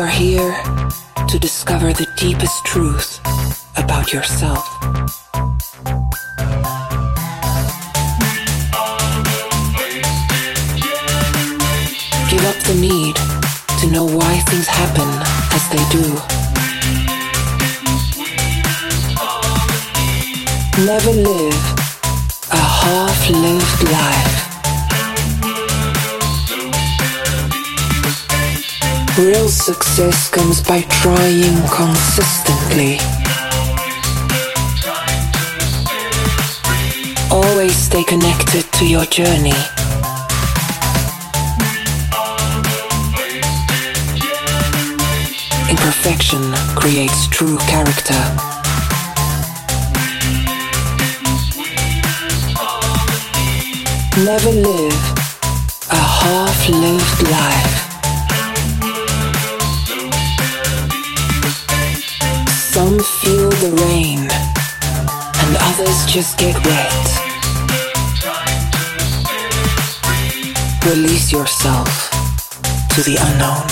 You are here to discover the deepest truth about yourself. Give up the need to know why things happen as they do. Never live a half-lived life. Real success comes by trying consistently. Always stay connected to your journey. Imperfection creates true character. Never live a half-lived life. Some feel the rain, and others just get wet. Release yourself to the unknown.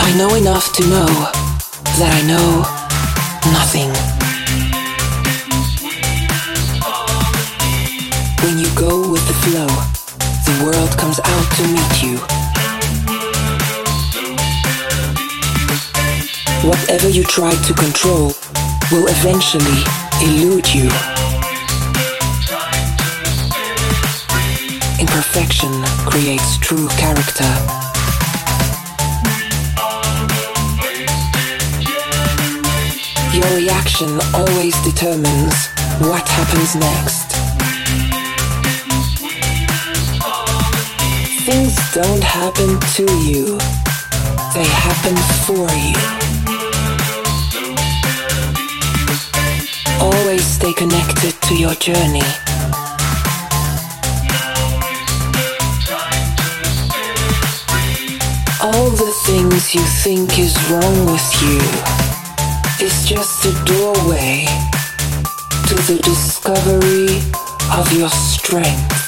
I know enough to know that I know nothing. When you go with the flow, the world comes out to meet you. Whatever you try to control will eventually elude you. Imperfection creates true character. Your reaction always determines what happens next. Things don't happen to you, they happen for you. Always stay connected to your journey. All the things you think is wrong with you, it's just a doorway to the discovery of your strength.